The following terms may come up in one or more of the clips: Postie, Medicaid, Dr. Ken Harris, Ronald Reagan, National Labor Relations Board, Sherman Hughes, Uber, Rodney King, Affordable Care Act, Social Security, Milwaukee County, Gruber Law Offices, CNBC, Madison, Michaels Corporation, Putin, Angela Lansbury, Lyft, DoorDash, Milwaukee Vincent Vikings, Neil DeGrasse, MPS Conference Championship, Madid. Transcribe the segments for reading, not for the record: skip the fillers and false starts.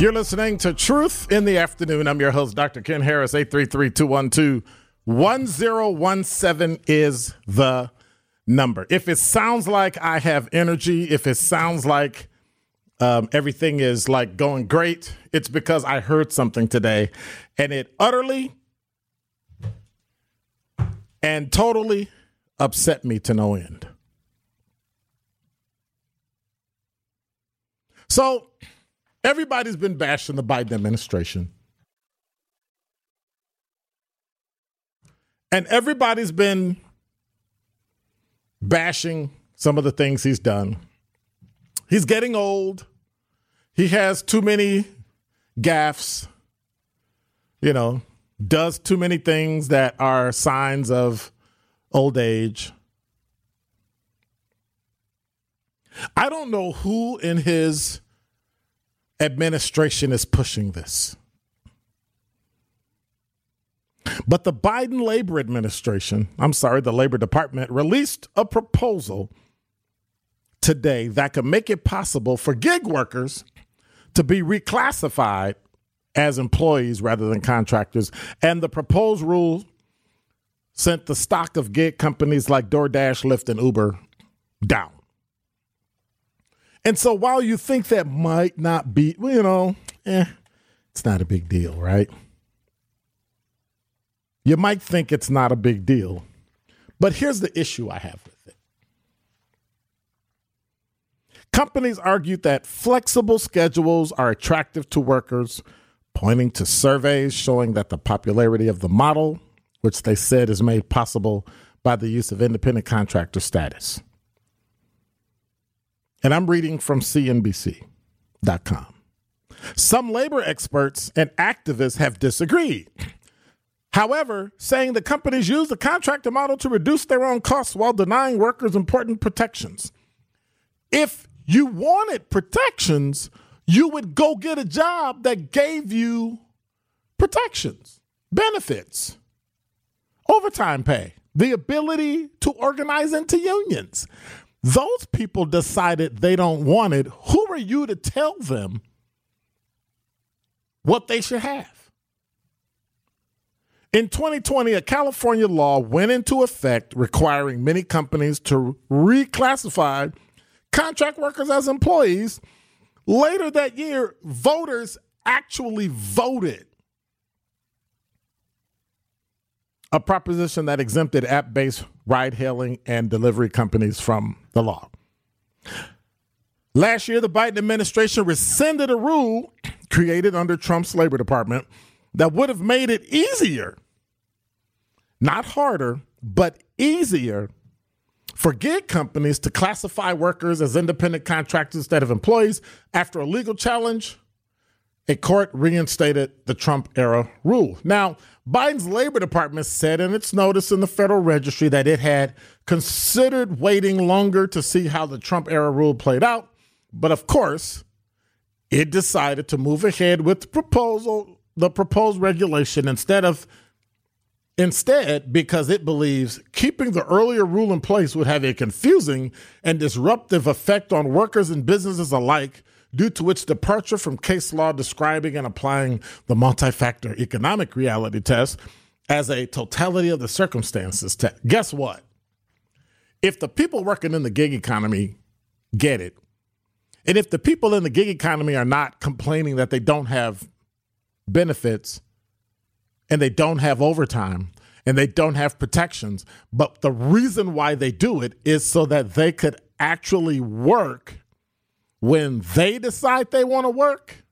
You're listening to Truth in the Afternoon. I'm your host, Dr. Ken Harris. 833-212-1017 is the number. If it sounds like I have energy, if it sounds like everything is like going great, it's because I heard something today and it utterly and totally upset me to no end. So, everybody's been bashing the Biden administration. And everybody's been bashing some of the things he's done. He's getting old. He has too many gaffes, you know, does too many things that are signs of old age. I don't know who in his administration is pushing this. But the Biden Labor Administration, the Labor Department, released a proposal today that could make it possible for gig workers to be reclassified as employees rather than contractors. And the proposed rule sent the stock of gig companies like DoorDash, Lyft, and Uber down. And so while you think that might not be, you know, it's not a big deal, right? You might think it's not a big deal. But here's the issue I have with it. Companies argued that flexible schedules are attractive to workers, pointing to surveys showing that the popularity of the model, which they said is made possible by the use of independent contractor status. And I'm reading from CNBC.com. Some labor experts and activists have disagreed, however, saying the companies use the contractor model to reduce their own costs while denying workers important protections. If you wanted protections, you would go get a job that gave you protections, benefits, overtime pay, the ability to organize into unions. Those people decided they don't want it. Who are you to tell them what they should have? In 2020, a California law went into effect requiring many companies to reclassify contract workers as employees. Later that year, voters actually voted a proposition that exempted app-based ride-hailing and delivery companies from the law. Last year, the Biden administration rescinded a rule created under Trump's Labor Department that would have made it easier, not harder, but easier for gig companies to classify workers as independent contractors instead of employees. After a legal challenge, a court reinstated the Trump-era rule. Now, Biden's Labor Department said in its notice in the Federal Registry that it had considered waiting longer to see how the Trump-era rule played out, but of course, it decided to move ahead with the proposed regulation instead because it believes keeping the earlier rule in place would have a confusing and disruptive effect on workers and businesses alike, due to its departure from case law describing and applying the multi-factor economic reality test as a totality of the circumstances test. Guess what? If the people working in the gig economy get it, and if the people in the gig economy are not complaining that they don't have benefits and they don't have overtime and they don't have protections, but the reason why they do it is so that they could actually work when they decide they want to work,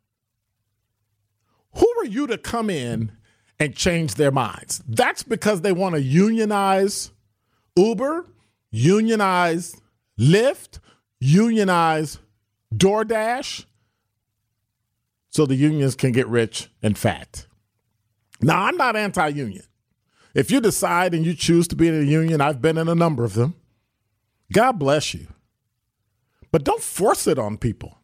who are you to come in and change their minds? That's because they want to unionize Uber, unionize Lyft, unionize DoorDash, so the unions can get rich and fat. Now, I'm not anti-union. If you decide and you choose to be in a union, I've been in a number of them. God bless you. But don't force it on people.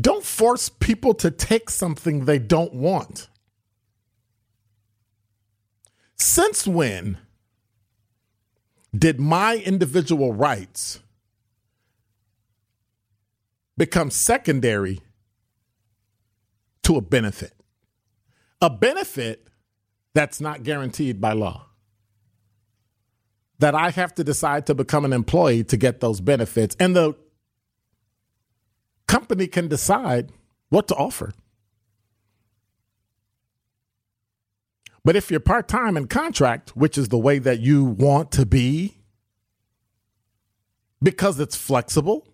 Don't force people to take something they don't want. Since when did my individual rights become secondary to a benefit? A benefit that's not guaranteed by law, that I have to decide to become an employee to get those benefits. And the company can decide what to offer. But if you're part-time and contract, which is the way that you want to be, because it's flexible.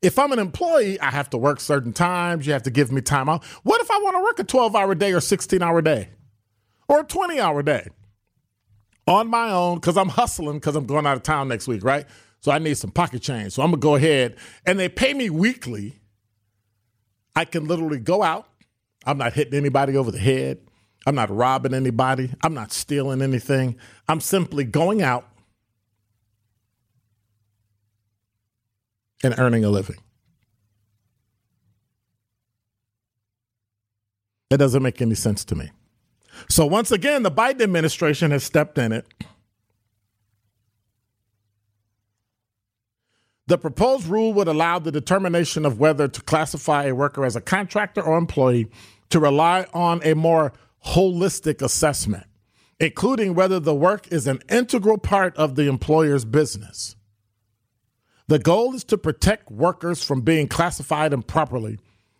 If I'm an employee, I have to work certain times. You have to give me time out. What if I want to work a 12-hour day or 16-hour day or a 20-hour day? On my own, because I'm hustling, because I'm going out of town next week, right? So I need some pocket change. So I'm going to go ahead. And they pay me weekly. I can literally go out. I'm not hitting anybody over the head. I'm not robbing anybody. I'm not stealing anything. I'm simply going out and earning a living. That doesn't make any sense to me. So once again, the Biden administration has stepped in it. The proposed rule would allow the determination of whether to classify a worker as a contractor or employee to rely on a more holistic assessment, including whether the work is an integral part of the employer's business. The goal is to protect workers from being classified improperly,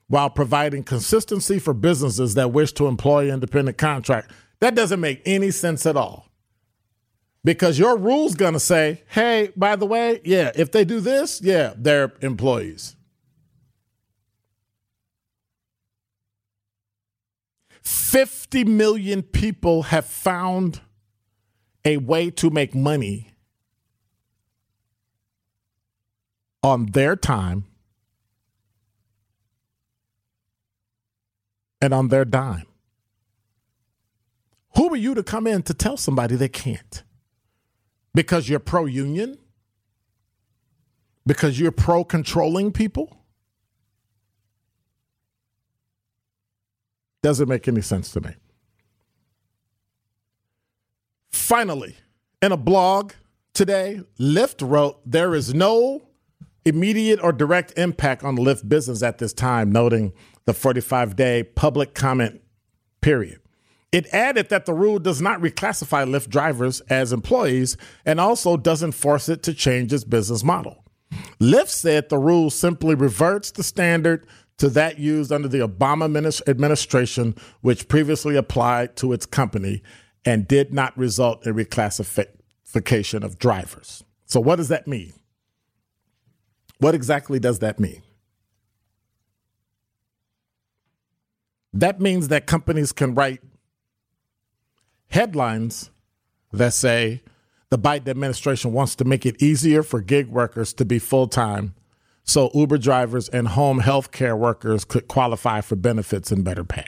while providing consistency for businesses that wish to employ independent contract. That doesn't make any sense at all, because your rule's going to say, hey, by the way, yeah, if they do this, yeah, they're employees. $50 million people have found a way to make money on their time and on their dime. Who are you to come in to tell somebody they can't? Because you're pro-union? Because you're pro-controlling people? Doesn't make any sense to me. Finally, in a blog today, Lyft wrote, there is no immediate or direct impact on Lyft business at this time, noting the 45-day public comment period. It added that the rule does not reclassify Lyft drivers as employees and also doesn't force it to change its business model. Lyft said the rule simply reverts the standard to that used under the Obama administration, which previously applied to its company and did not result in reclassification of drivers. So what does that mean? What exactly does that mean? That means that companies can write headlines that say the Biden administration wants to make it easier for gig workers to be full-time so Uber drivers and home health care workers could qualify for benefits and better pay.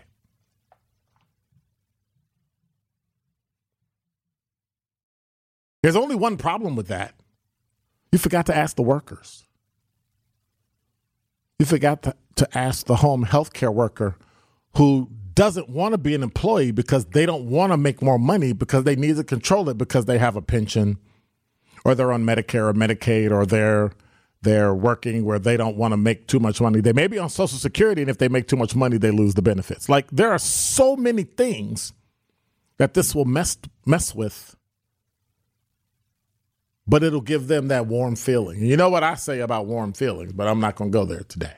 There's only one problem with that. You forgot to ask the workers. You forgot to ask the home health care worker who doesn't want to be an employee because they don't want to make more money because they need to control it because they have a pension or they're on Medicare or Medicaid or they're working where they don't want to make too much money. They may be on Social Security, and if they make too much money, they lose the benefits. Like, there are so many things that this will mess with, but it'll give them that warm feeling. You know what I say about warm feelings, but I'm not going to go there today.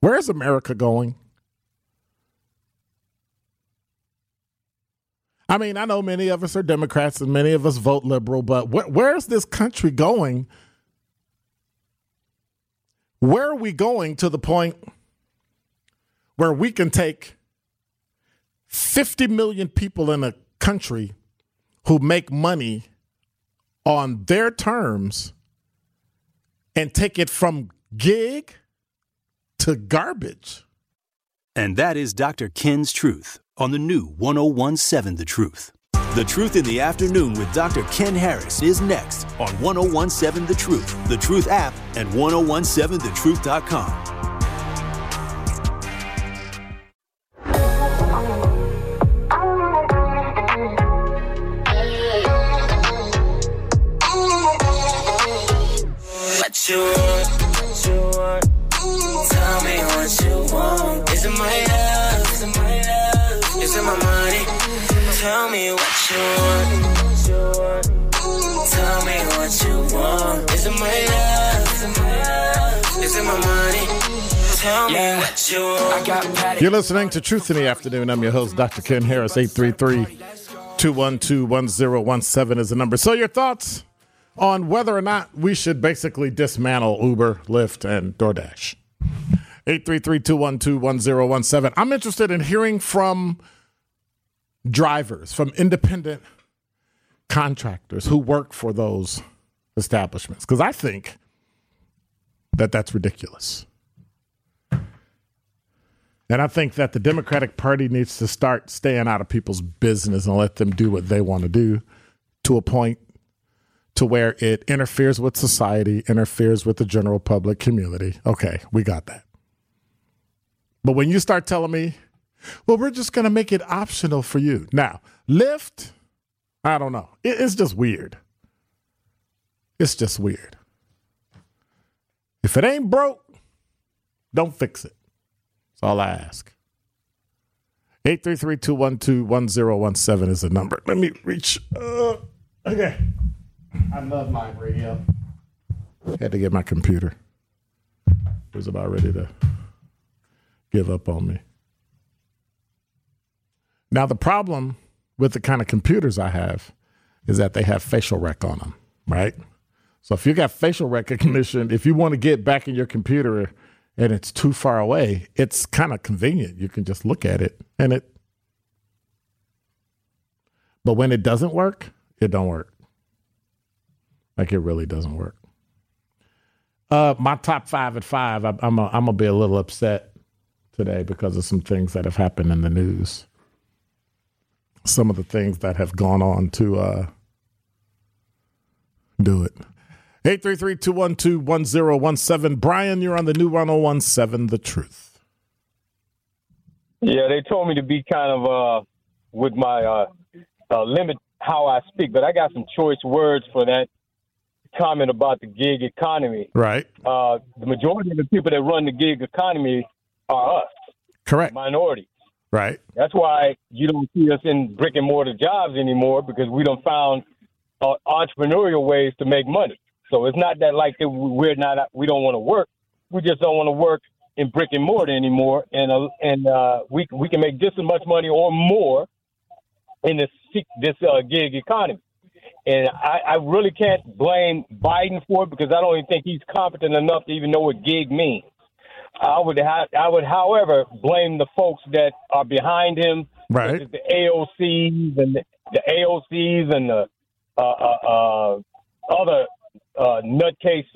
Where is America going? I mean, I know many of us are Democrats and many of us vote liberal, but where is this country going? Where are we going to the point where we can take 50 million people in a country who make money on their terms and take it from gig to garbage? And that is Dr. Ken's Truth on the new 101.7 The Truth. The Truth in the Afternoon with Dr. Ken Harris is next on 101.7 The Truth, The Truth app, and 101.7thetruth.com. What you want? What you want? Tell me what you want. Is it my love? Is it my love? Is it my money? Tell me what you want. Tell me what you want. Is it my love? Is it my love? Is it my money? Tell me what you want. You're listening to Truth in the Afternoon. I'm your host, Dr. Ken Harris. 833-212-1017 is the number. So your thoughts on whether or not we should basically dismantle Uber, Lyft, and DoorDash. 833-212-1017. I'm interested in hearing from drivers, from independent contractors who work for those establishments, because I think that that's ridiculous. And I think that the Democratic Party needs to start staying out of people's business and let them do what they want to do, to a point to where it interferes with society, interferes with the general public community. Okay, we got that. But when you start telling me, well, we're just going to make it optional for you. Now, Lyft, I don't know. It's just weird. It's just weird. If it ain't broke, don't fix it. That's all I ask. 833-212-1017 is the number. Let me reach. Okay. I love live radio. Had to get my computer. It was about ready to give up on me. Now, the problem with the kind of computers I have is that they have facial rec on them, right? So if you got facial recognition, if you want to get back in your computer and it's too far away, it's kind of convenient. You can just look at it and it. But when it doesn't work, it don't work. Like, it really doesn't work. My top five at five, I'm going to be a little upset today because of some things that have happened in the news. Some of the things that have gone on to do it. 833-212-1017. Brian, you're on the new 101.7 The Truth. Yeah, they told me to be kind of with my limit how I speak, but I got some choice words for that comment about the gig economy. Right. The majority of the people that run the gig economy are us. Correct. Minorities. Right. That's why you don't see us in brick and mortar jobs anymore, because we done found entrepreneurial ways to make money. So it's not that like that we don't want to work. We just don't want to work in brick and mortar anymore. And we can make just as much money or more in this gig economy. And I really can't blame Biden for it, because I don't even think he's competent enough to even know what gig means. I would, however, blame the folks that are behind him, right? The AOCs and the other nutcase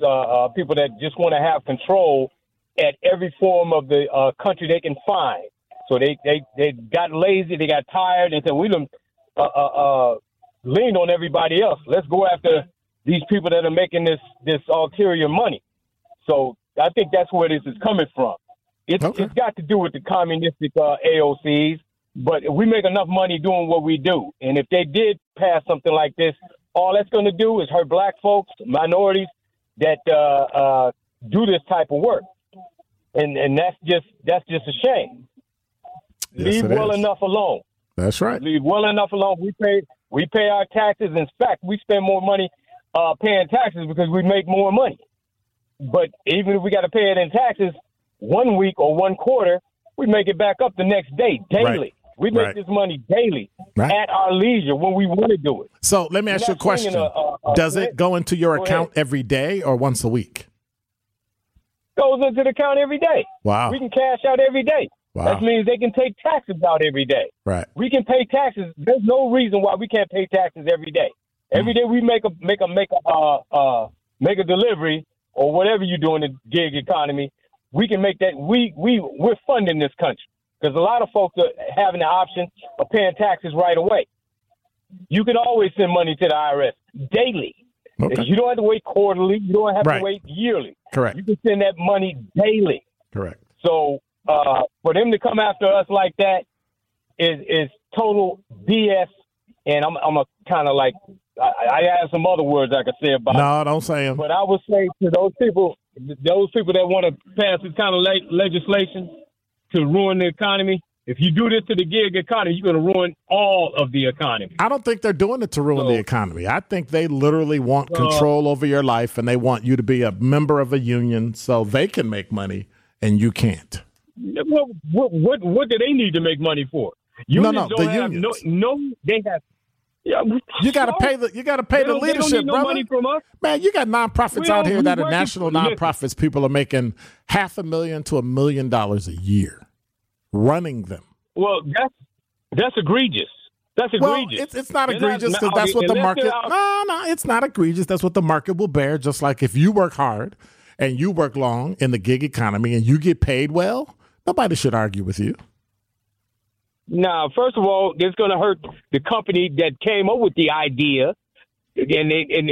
people that just want to have control at every form of the country they can find. So they got lazy, they got tired, and said, "We done leaned on everybody else. Let's go after these people that are making this ulterior money." So I think that's where this is coming from. It's got to do with the communistic AOCs, but we make enough money doing what we do. And if they did pass something like this, all that's going to do is hurt black folks, minorities that do this type of work. And that's just a shame. Yes, leave well enough alone. That's right. Leave well enough alone. We pay our taxes. In fact, we spend more money paying taxes because we make more money. But even if we got to pay it in taxes one week or one quarter, we make it back up the next day, daily. Right. We make this money daily at our leisure when we want to do it. So let me ask you a question. Does it go into your account every day or once a week? Goes into the account every day. Wow. We can cash out every day. Wow. That means they can take taxes out every day. Right. We can pay taxes. There's no reason why we can't pay taxes every day. Every day we make a delivery, or whatever you do in the gig economy, we can make that. We're funding this country, because a lot of folks are having the option of paying taxes right away. You can always send money to the IRS daily. Okay. You don't have to wait quarterly. You don't have to wait yearly. Correct. You can send that money daily. Correct. So for them to come after us like that is total BS. And I'm a kind of like, I have some other words I could say about it. No, don't say them. But I would say to those people that want to pass this kind of legislation to ruin the economy, if you do this to the gig economy, you're going to ruin all of the economy. I don't think they're doing it to ruin the economy. I think they literally want control over your life, and they want you to be a member of a union so they can make money and you can't. What do they need to make money for? Unions unions. They have. Yeah, you got to pay the leadership, brother. Money from us. Man, you got nonprofits out here that are national nonprofits. People are making $500,000 to $1 million a year running them. Well, that's egregious. That's egregious. Well, it's not egregious because that's what the market. No, it's not egregious. That's what the market will bear. Just like if you work hard and you work long in the gig economy and you get paid well, nobody should argue with you. Now, first of all, it's going to hurt the company that came up with the idea, and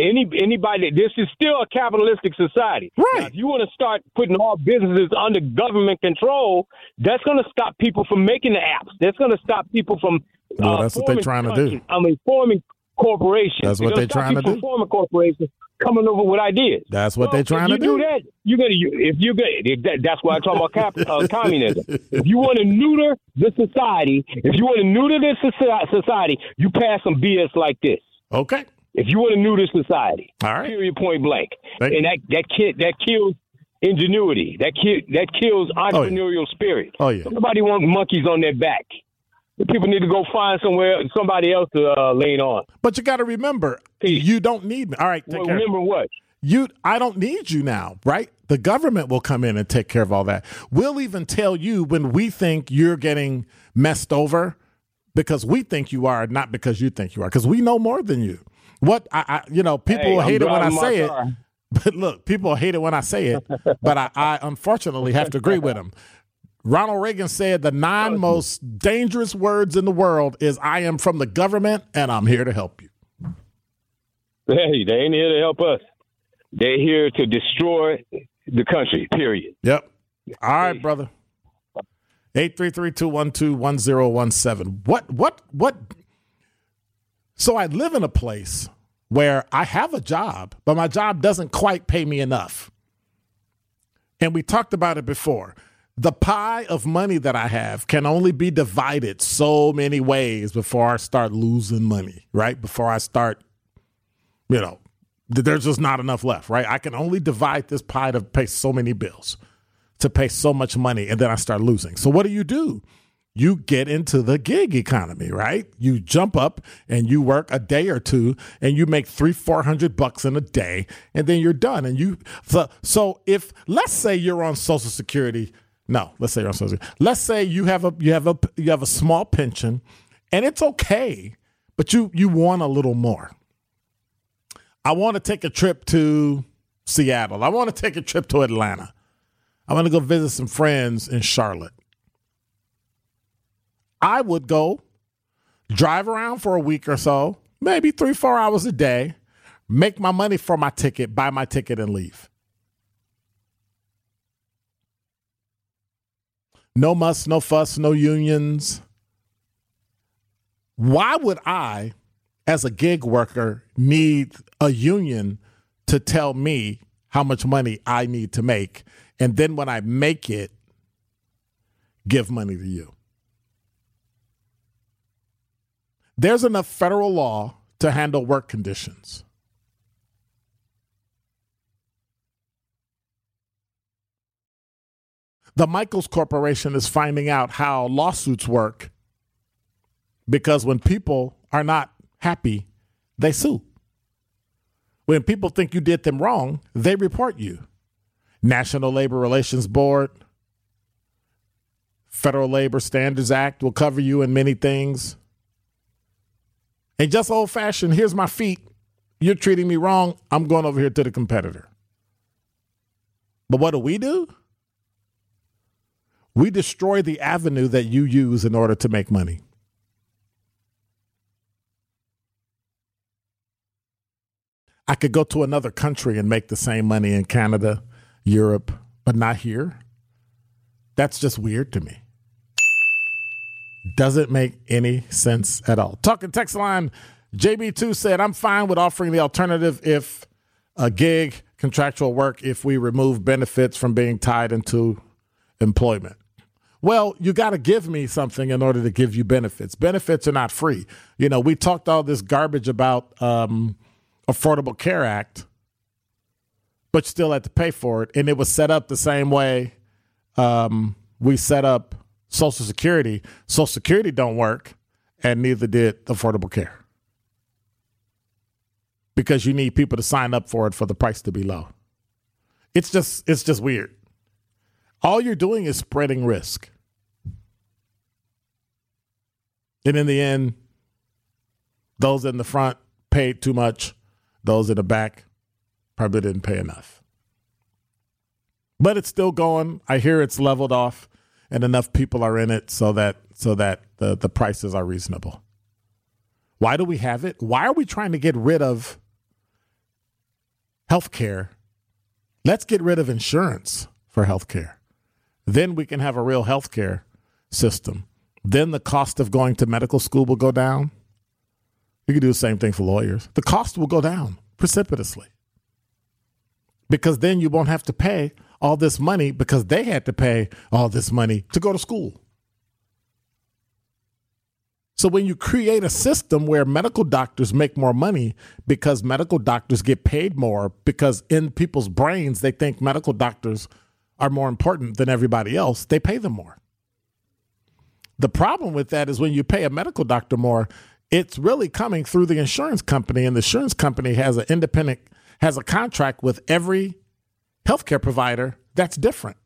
anybody. This is still a capitalistic society. Right. Now, if you want to start putting all businesses under government control, that's going to stop people from making the apps. That's going to stop people from. That's what they're trying to do. I mean, forming corporations. That's what they're trying to do. Forming corporations, coming over with ideas. That's what they're trying to do. If you do that, that's why I talk about communism. If you want to neuter the society, you pass some BS like this. Okay. If you want to neuter society, all right. Period, point blank. And that kills ingenuity. That kills entrepreneurial spirit. Oh yeah. Nobody wants monkeys on their back. People need to go find somebody else to lean on. But you got to remember, you don't need me. All right, take care. Remember what? I don't need you now, right? The government will come in and take care of all that. We'll even tell you when we think you're getting messed over, because we think you are, not because you think you are, because we know more than you. What people hate it when I say it. But look, people hate it when I say it, but I unfortunately have to agree with them. Ronald Reagan said the 9 most dangerous words in the world is, "I am from the government and I'm here to help you." Hey, they ain't here to help us. They're here to destroy the country, period. Yep. All right, brother. 833-212-1017. What? So I live in a place where I have a job, but my job doesn't quite pay me enough. And we talked about it before. The pie of money that I have can only be divided so many ways before I start losing money, right? Before I start, there's just not enough left, right? I can only divide this pie to pay so many bills, to pay so much money, and then I start losing. So what do? you get into the gig economy, right? You jump up and you work a day or two and you make $300-400 in a day and then you're done. And you, so if, let's say you're on Social Security. No, let's say you're on Social Security. Let's say you have a small pension and it's okay, but you want a little more. I want to take a trip to Seattle. I want to take a trip to Atlanta. I want to go visit some friends in Charlotte. I would go drive around for a week or so, maybe 3-4 hours a day, make my money for my ticket, buy my ticket, and leave. No muss, no fuss, no unions. Why would I, as a gig worker, need a union to tell me how much money I need to make? And then when I make it, give money to you. There's enough federal law to handle work conditions. The Michaels Corporation is finding out how lawsuits work because when people are not happy, they sue. When people think you did them wrong, they report you. National Labor Relations Board, Federal Labor Standards Act will cover you in many things. And just old-fashioned, here's my feet. You're treating me wrong. I'm going over here to the competitor. But what do? We destroy the avenue that you use in order to make money. I could go to another country and make the same money in Canada, Europe, but not here. That's just weird to me. Doesn't make any sense at all. Talking text line, JB2 said, I'm fine with offering the alternative if a gig, contractual work, if we remove benefits from being tied into employment. Well, you got to give me something in order to give you benefits. Benefits are not free. You know, we talked all this garbage about Affordable Care Act, but you still had to pay for it. And it was set up the same way we set up Social Security. Social Security don't work, and neither did Affordable Care. Because you need people to sign up for it for the price to be low. It's just weird. All you're doing is spreading risk. And in the end, those in the front paid too much. Those in the back probably didn't pay enough. But it's still going. I hear it's leveled off. And enough people are in it so that the prices are reasonable. Why do we have it? Why are we trying to get rid of health care? Let's get rid of insurance for health care. Then we can have a real health care system. Then the cost of going to medical school will go down. You can do the same thing for lawyers. The cost will go down precipitously. Because then you won't have to pay all this money because they had to pay all this money to go to school. So when you create a system where medical doctors make more money because medical doctors get paid more because in people's brains, they think medical doctors are more important than everybody else. They pay them more. The problem with that is when you pay a medical doctor more, it's really coming through the insurance company, and the insurance company has a contract with every healthcare provider that's different.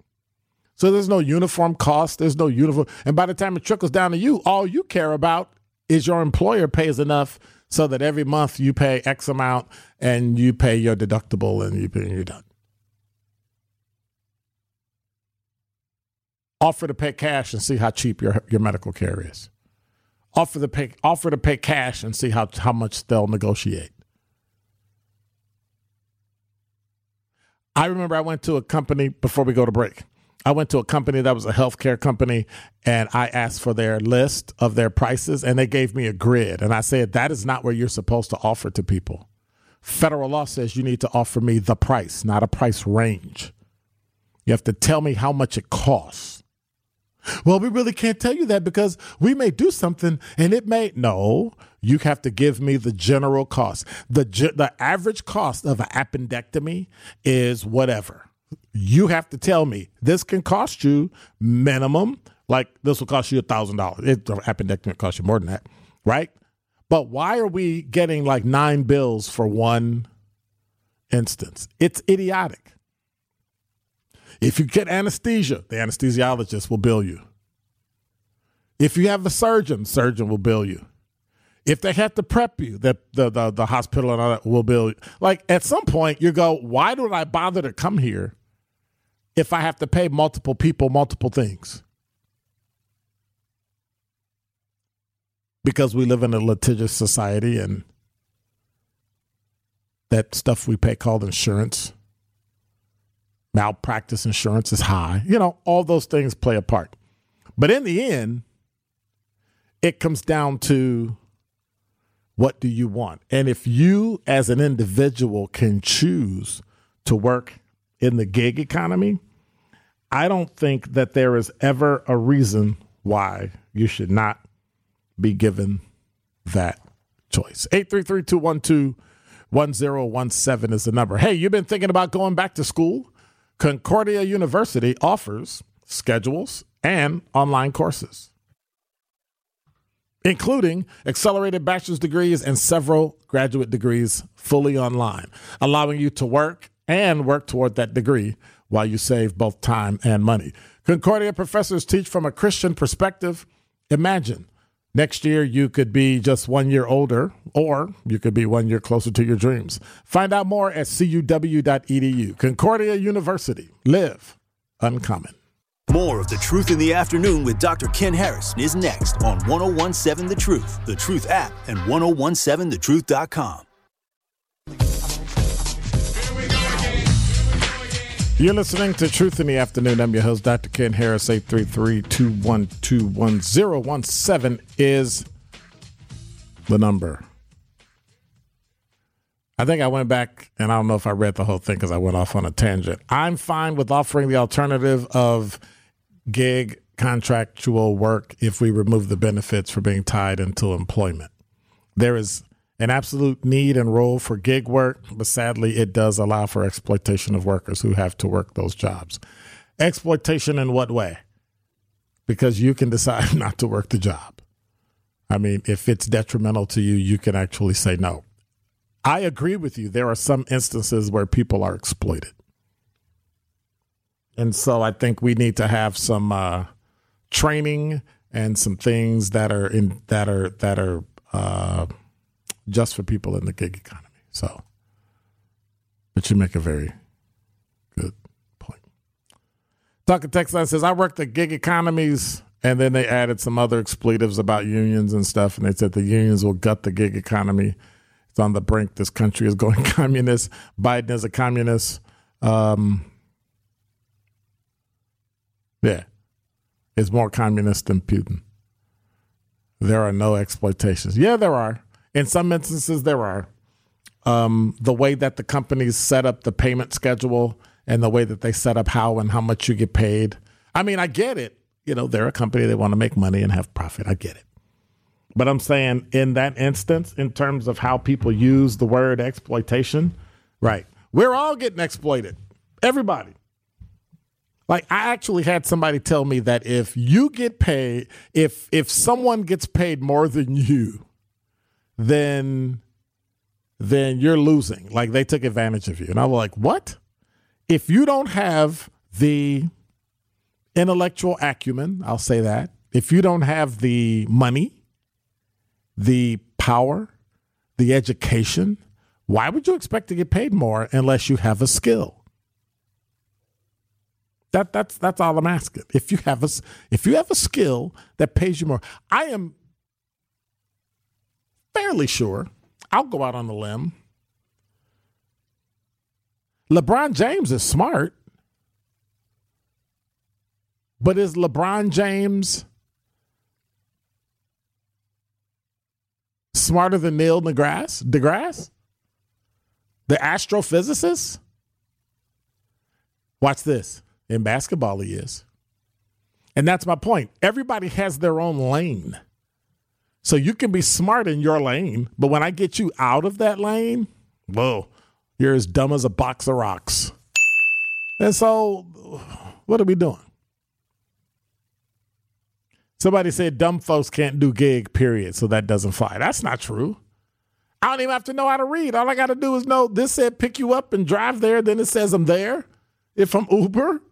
So there's no uniform cost. There's no uniform. And by the time it trickles down to you, all you care about is your employer pays enough so that every month you pay X amount and you pay your deductible and you're done. Offer to pay cash and see how cheap your medical care is. Offer to pay cash and see how much they'll negotiate. I remember I went to a company before we go to break. I went to a company that was a healthcare company, and I asked for their list of their prices, and they gave me a grid. And I said, that is not what you're supposed to offer to people. Federal law says you need to offer me the price, not a price range. You have to tell me how much it costs. Well, we really can't tell you that because we may do something and it may. No, you have to give me the general cost. The average cost of an appendectomy is whatever. You have to tell me this can cost you minimum Like, this will cost you $1,000. It appendectomy cost you more than that, right? But why are we getting like 9 bills for one instance? It's idiotic. If you get anesthesia, the anesthesiologist will bill you. If you have a surgeon, the surgeon will bill you. If they have to prep you, the hospital and all that will bill you. Like, at some point, you go, why do I bother to come here if I have to pay multiple people multiple things? Because we live in a litigious society, and that stuff we pay called insurance, malpractice insurance is high. You know, all those things play a part. But in the end, it comes down to what do you want? And if you as an individual can choose to work in the gig economy, I don't think that there is ever a reason why you should not be given that choice. 833-212-1017 is the number. Hey, you've been thinking about going back to school? Concordia University offers schedules and online courses, including accelerated bachelor's degrees and several graduate degrees fully online, allowing you to work and work toward that degree while you save both time and money. Concordia professors teach from a Christian perspective. Imagine next year you could be just 1 year older, or you could be 1 year closer to your dreams. Find out more at cuw.edu. Concordia University. Live uncommon. More of The Truth in the Afternoon with Dr. Ken Harris is next on 101.7 The Truth, The Truth app, and 1017thetruth.com. You're listening to Truth in the Afternoon. I'm your host, Dr. Ken Harris. 833-212-1017 is the number. I think I went back, and I don't know if I read the whole thing because I went off on a tangent. I'm fine with offering the alternative of gig contractual work if we remove the benefits for being tied into employment. There is an absolute need and role for gig work, but sadly it does allow for exploitation of workers who have to work those jobs. Exploitation in what way? Because you can decide not to work the job. I mean, if it's detrimental to you, you can actually say no. I agree with you. There are some instances where people are exploited. And so I think we need to have some training and some things that are just for people in the gig economy. So, but you make a very good point. Talking Text Line says, I worked at gig economies, and then they added some other expletives about unions and stuff. And they said the unions will gut the gig economy. It's on the brink. This country is going communist. Biden is a communist. Yeah. It's more communist than Putin. There are no exploitations. Yeah, there are. In some instances, there are. The way that the companies set up the payment schedule and the way that they set up how and how much you get paid. I mean, I get it. You know, they're a company. They want to make money and have profit. I get it. But I'm saying in that instance, in terms of how people use the word exploitation, right? We're all getting exploited. Everybody. Like, I actually had somebody tell me that if you get paid, if someone gets paid more than you, then you're losing. Like, they took advantage of you. And I was like, what? If you don't have the intellectual acumen, I'll say that. If you don't have the money, the power, the education, why would you expect to get paid more unless you have a skill? That's all I'm asking. If you have a skill that pays you more, I am fairly sure, I'll go out on the limb, LeBron James is smart, but is LeBron James smarter than Neil DeGrasse, the astrophysicist? Watch this. In basketball, he is. And that's my point. Everybody has their own lane. So you can be smart in your lane, but when I get you out of that lane, whoa, you're as dumb as a box of rocks. And so what are we doing? Somebody said dumb folks can't do gig, period, so that doesn't fly. That's not true. I don't even have to know how to read. All I got to do is know this said pick you up and drive there. Then it says I'm there. If I'm Uber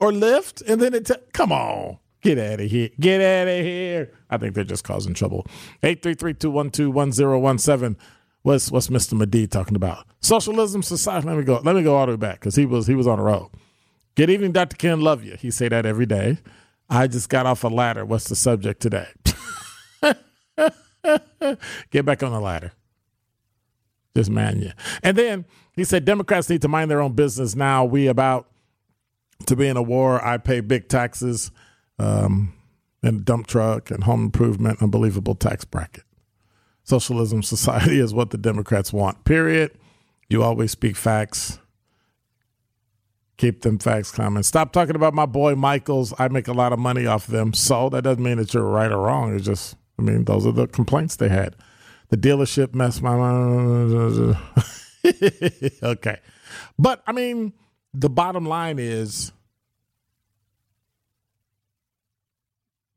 or Lyft, and then come on. Get out of here. Get out of here. I think they're just causing trouble. 833-212-1017. What's Mr. Madid talking about? Socialism, society. Let me go all the way back because he was on the road. Good evening, Dr. Ken. Love you. He say that every day. I just got off a ladder. What's the subject today? Get back on the ladder. Just man you. And then he said Democrats need to mind their own business now. We about to be in a war. I pay big taxes. And dump truck and home improvement, unbelievable tax bracket. Socialism society is what the Democrats want, period. You always speak facts. Keep them facts common. Stop talking about my boy Michaels. I make a lot of money off them. So that doesn't mean that you're right or wrong. It's just, I mean, those are the complaints they had. The dealership messed my mind. Okay. But, I mean, the bottom line is,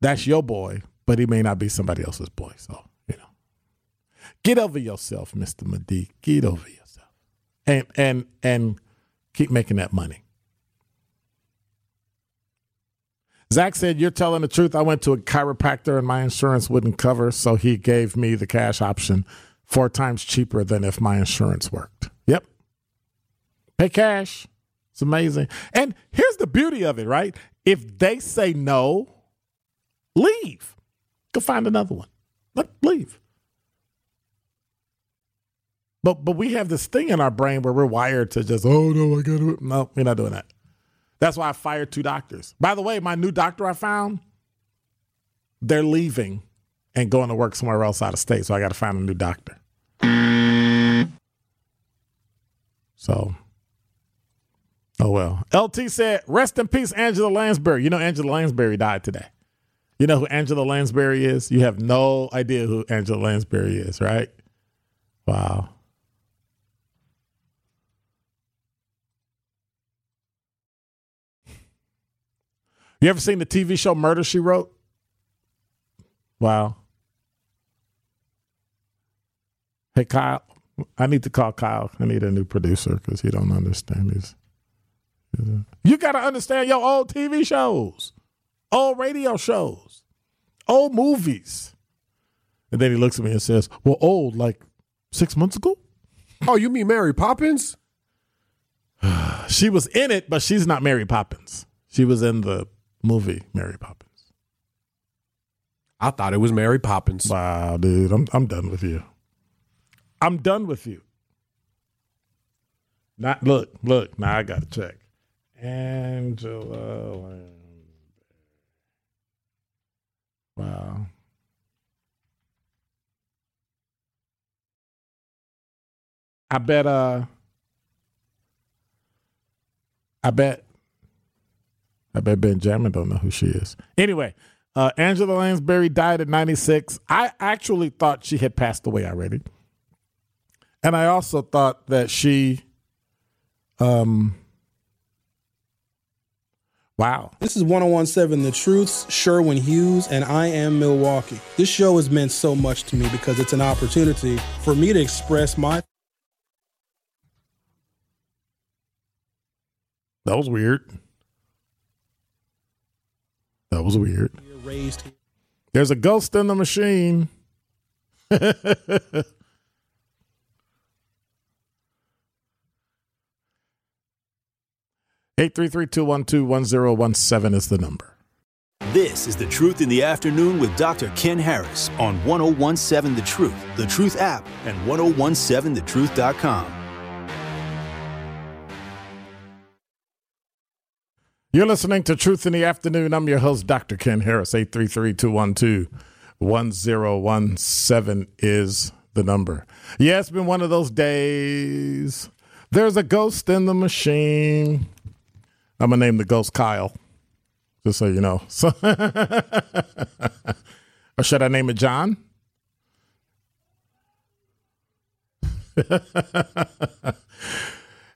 that's your boy, but he may not be somebody else's boy. So, you know, get over yourself, Mr. Madid. Get over yourself and keep making that money. Zach said, you're telling the truth. I went to a chiropractor and my insurance wouldn't cover. So he gave me the cash option 4 times cheaper than if my insurance worked. Yep. Pay cash. It's amazing. And here's the beauty of it, right? If they say no, leave. Go find another one. Leave. But we have this thing in our brain where we're wired to just, oh, no, I got to. No, we're not doing that. That's why I fired 2 doctors. By the way, my new doctor I found, they're leaving and going to work somewhere else out of state. So I got to find a new doctor. So. Oh, well. LT said, rest in peace, Angela Lansbury. You know, Angela Lansbury died today. You know who Angela Lansbury is? You have no idea who Angela Lansbury is, right? Wow. You ever seen the TV show Murder, She Wrote? Wow. Hey, Kyle. I need to call Kyle. I need a new producer because he don't understand these. You got to understand your old TV shows. Old radio shows, old movies. And then he looks at me and says, well, old, like 6 months ago? Oh, you mean Mary Poppins? She was in it, but she's not Mary Poppins. She was in the movie Mary Poppins. I thought it was Mary Poppins. Wow, dude, I'm done with you. I'm done with you. Not Look, now I got to check. Angela Lansbury. Wow. I bet Benjamin don't know who she is. Anyway, Angela Lansbury died at 96. I actually thought she had passed away already. And I also thought that she wow. This is 101.7 The Truth's Sherman Hughes, and I am Milwaukee. This show has meant so much to me because it's an opportunity for me to express my... That was weird. That was weird. There's a ghost in the machine. Eight 332-121-1017 is the number. This is The Truth in the Afternoon with Dr. Ken Harris on 101.7 The Truth, The Truth app, and 101.7thetruth.com. You're listening to Truth in the Afternoon. I'm your host, Dr. Ken Harris. 833-212-1017 is the number. Yeah, it's been one of those days. There's a ghost in the machine. I'm going to name the ghost Kyle, just so you know. So or should I name it John?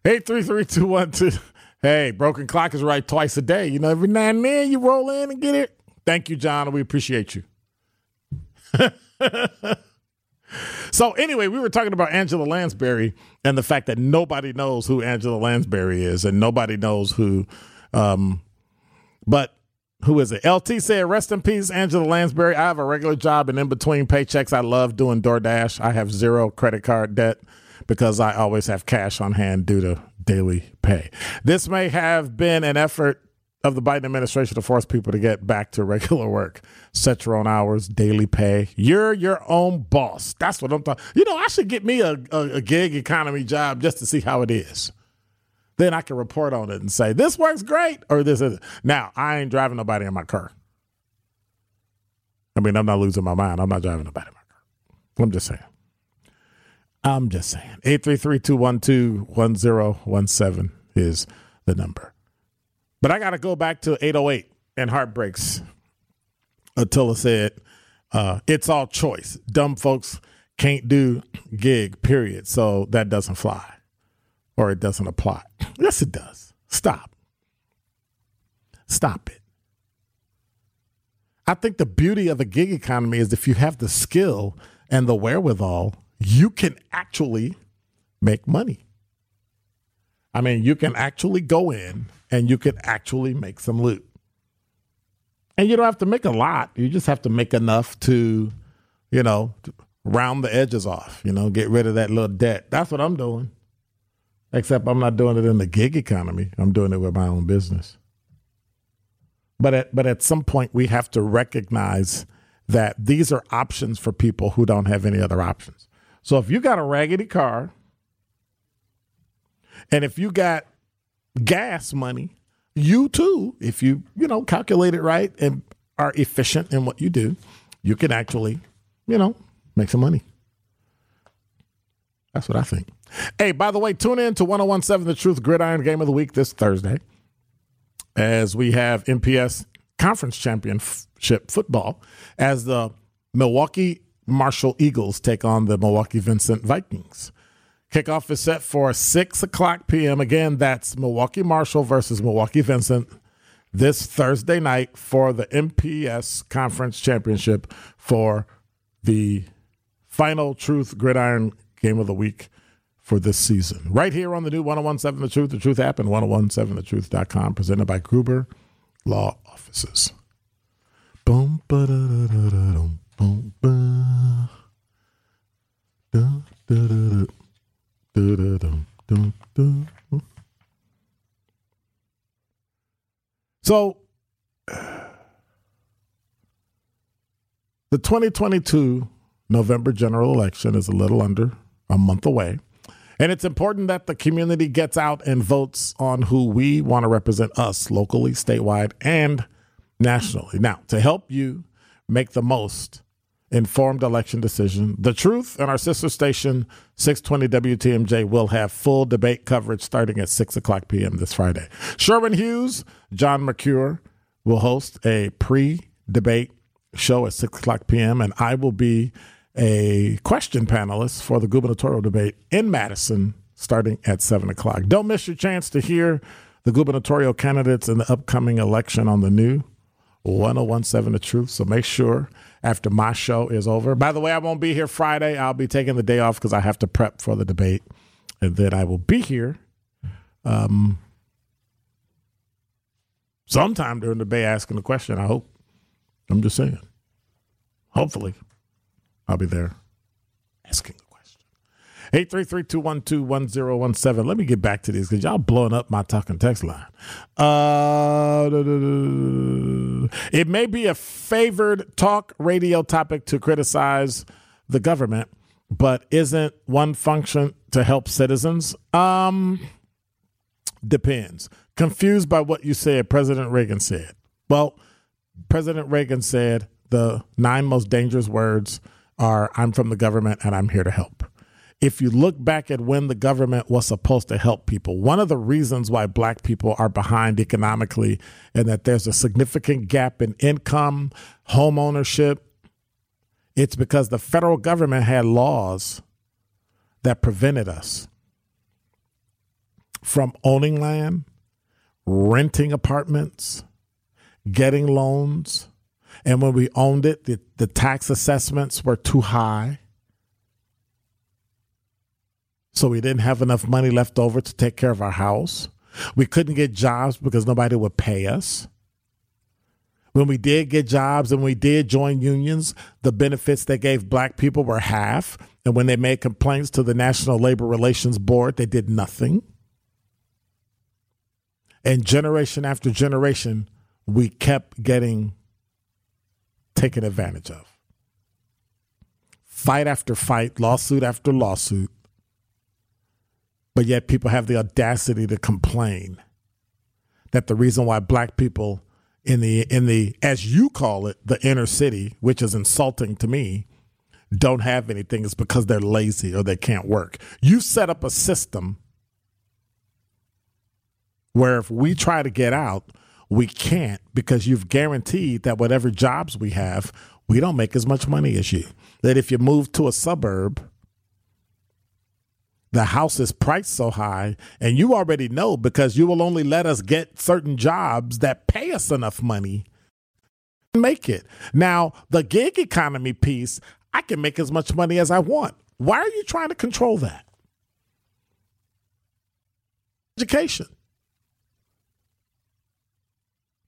Hey, 332-1 2. Hey, broken clock is right twice a day. You know, every now and then you roll in and get it. Thank you, John. We appreciate you. So anyway, we were talking about Angela Lansbury and the fact that nobody knows who Angela Lansbury is and nobody knows who, but who is it? LT said, rest in peace, Angela Lansbury. I have a regular job, and in between paychecks, I love doing DoorDash. I have zero credit card debt because I always have cash on hand due to daily pay. This may have been an effort of the Biden administration to force people to get back to regular work. Set your own hours, daily pay. You're your own boss. That's what I'm talking. You know, I should get me a gig economy job just to see how it is. Then I can report on it and say, this works great or this isn't. Now, I ain't driving nobody in my car. I mean, I'm not losing my mind. I'm not driving nobody in my car. I'm just saying. 833-212-1017 is the number. But I got to go back to 808 and heartbreaks. Attila said, it's all choice. Dumb folks can't do gig, period. So that doesn't fly. Or it doesn't apply. Yes, it does. Stop. Stop it. I think the beauty of the gig economy is if you have the skill and the wherewithal, you can actually make money. I mean, you can actually go in and you can actually make some loot. And you don't have to make a lot. You just have to make enough to, you know, round the edges off, you know, get rid of that little debt. That's what I'm doing. Except I'm not doing it in the gig economy. I'm doing it with my own business. But at some point, we have to recognize that these are options for people who don't have any other options. So if you got a raggedy car and if you got gas money, you too, if you, you know, calculate it right and are efficient in what you do, you can actually, you know, make some money. That's what I think. Hey, by the way, tune in to 101.7 The Truth Gridiron Game of the Week this Thursday as we have MPS Conference Championship football as the Milwaukee Marshall Eagles take on the Milwaukee Vincent Vikings. Kickoff is set for 6 o'clock p.m. Again, that's Milwaukee Marshall versus Milwaukee Vincent this Thursday night for the MPS Conference Championship for the final Truth Gridiron Game of the Week for this season. Right here on the new 101.7 The Truth app, and 101.7thetruth.com, presented by Gruber Law Offices. Boom, ba-da-da-da-da-dum, boom, ba. Da-da-da-da. So, the 2022 November general election is a little under a month away, and it's important that the community gets out and votes on who we want to represent us locally, statewide, and nationally. Now, to help you make the most informed election decision, The Truth and our sister station 620 WTMJ will have full debate coverage starting at 6 o'clock p.m. this Friday. Sherman Hughes, John McCure will host a pre-debate show at 6 o'clock p.m. and I will be a question panelist for the gubernatorial debate in Madison starting at 7 o'clock. Don't miss your chance to hear the gubernatorial candidates in the upcoming election on the new 101.7 The Truth. So make sure after my show is over. By the way, I won't be here Friday. I'll be taking the day off because I have to prep for the debate. And then I will be here sometime during the debate asking the question, I hope. I'm just saying. Hopefully, I'll be there asking the question. 833-212-1017. Let me get back to these because y'all blowing up my talking text line. It may be a favored talk radio topic to criticize the government, but isn't one function to help citizens? Depends. Confused by what you said, President Reagan said. Well, President Reagan said the 9 most dangerous words are, I'm from the government and I'm here to help. If you look back at when the government was supposed to help people, one of the reasons why black people are behind economically and that there's a significant gap in income, home ownership, it's because the federal government had laws that prevented us from owning land, renting apartments, getting loans, And when we owned it, the tax assessments were too high. So we didn't have enough money left over to take care of our house. We couldn't get jobs because nobody would pay us. When we did get jobs and we did join unions, the benefits they gave black people were half. And when they made complaints to the National Labor Relations Board, they did nothing. And generation after generation, we kept getting taken advantage of. Fight after fight, lawsuit after lawsuit. But yet people have the audacity to complain that the reason why black people in the, as you call it, the inner city, which is insulting to me, don't have anything is because they're lazy or they can't work. You set up a system where if we try to get out, we can't, because you've guaranteed that whatever jobs we have, we don't make as much money as you. That if you move to a suburb, the house is priced so high, and you already know because you will only let us get certain jobs that pay us enough money to make it. Now, the gig economy piece, I can make as much money as I want. Why are you trying to control that? Education.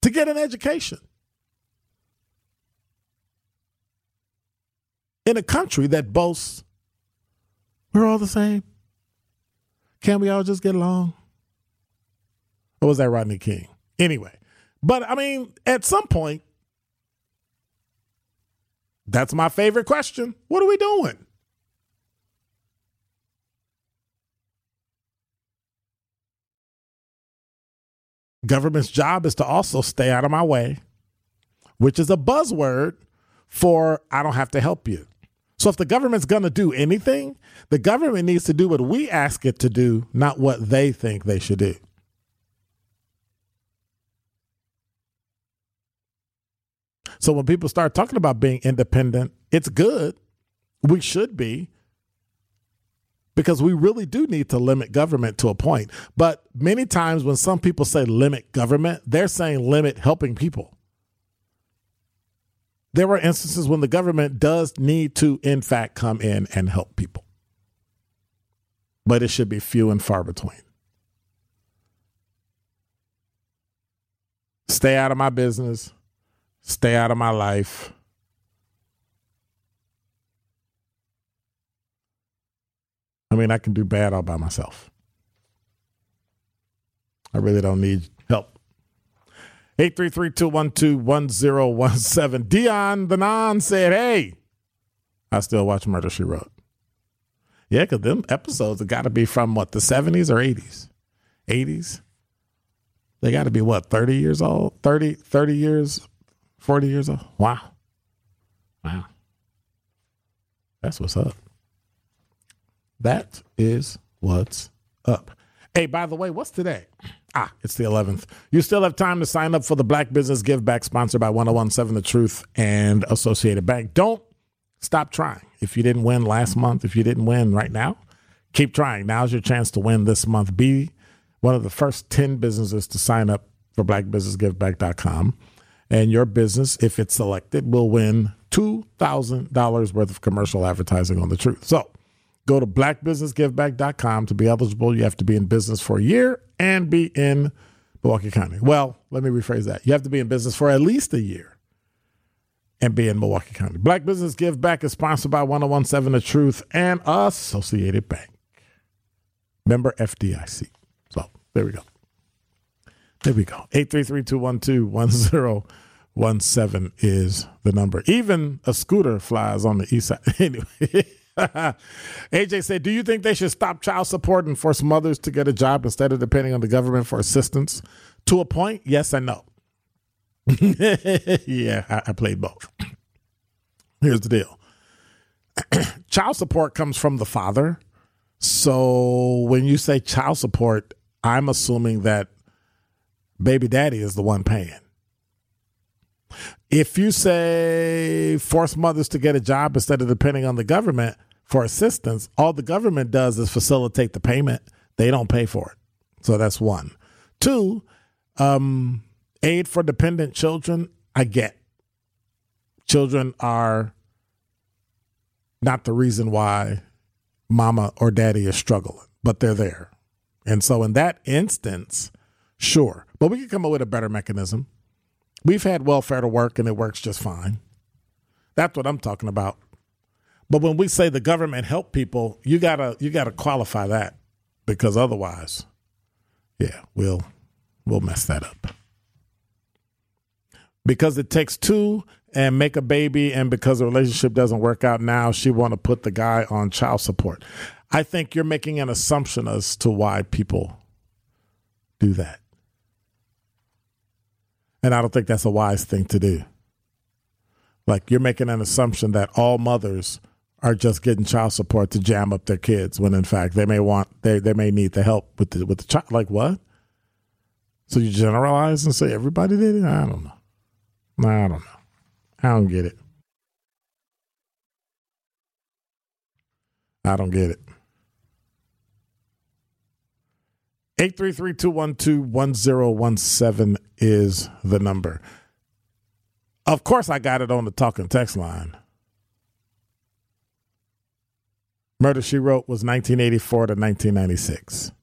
To get an education. In a country that boasts, we're all the same. Can't we all just get along? Or was that Rodney King? Anyway, but I mean, at some point, that's my favorite question. What are we doing? Government's job is to also stay out of my way, which is a buzzword for I don't have to help you. So if the government's going to do anything, the government needs to do what we ask it to do, not what they think they should do. So when people start talking about being independent, it's good. We should be, because we really do need to limit government to a point. But many times when some people say limit government, they're saying limit helping people. There were instances when the government does need to, in fact, come in and help people. But it should be few and far between. Stay out of my business. Stay out of my life. I mean, I can do bad all by myself. I really don't need help. 833-212-1017. Dion the Non said, hey, I still watch Murder, She Wrote. Yeah, because them episodes have got to be from, what, the 70s or 80s? 80s? They got to be, what, 30 years old? 30 years, 40 years old? Wow. That's what's up. That is what's up. Hey, by the way, what's today? It's the 11th. You still have time to sign up for the Black Business Give Back, sponsored by 1017 The Truth and Associated Bank. Don't stop trying. If you didn't win last month, if you didn't win right now, keep trying. Now's your chance to win this month. Be one of the first 10 businesses to sign up for blackbusinessgiveback.com. And your business, if it's selected, will win $2,000 worth of commercial advertising on The Truth. So go to blackbusinessgiveback.com. To be eligible, you have to be in business for a year and be in Milwaukee County. Well, let me rephrase that. You have to be in business for at least a year and be in Milwaukee County. Black Business Give Back is sponsored by 1017 The Truth and Associated Bank. Member FDIC. So there we go. 833-212-1017 is the number. Even a scooter flies on the east side. Anyway. AJ said, do you think they should stop child support and force mothers to get a job instead of depending on the government for assistance? To a point, yes and no. Yeah, I played both. Here's the deal. Child support comes from the father. So when you say child support, I'm assuming that baby daddy is the one paying. If you say force mothers to get a job instead of depending on the government for assistance, all the government does is facilitate the payment. They don't pay for it. So that's one. Two, aid for dependent children, I get. Children are not the reason why mama or daddy is struggling, but they're there. And so in that instance, sure. But we can come up with a better mechanism. We've had welfare to work and it works just fine. That's what I'm talking about. But when we say the government help people, you gotta qualify that, because otherwise, yeah, we'll mess that up. Because it takes two and make a baby, and because the relationship doesn't work out now, she want to put the guy on child support. I think you're making an assumption as to why people do that. And I don't think that's a wise thing to do. Like, you're making an assumption that all mothers are just getting child support to jam up their kids, when in fact they may need the help with the child. Like, what? So you generalize and say everybody did it? I don't know. I don't get it. 833-212-1017 is the number. Of course, I got it on the talking text line. Murder, She Wrote was 1984 to 1996.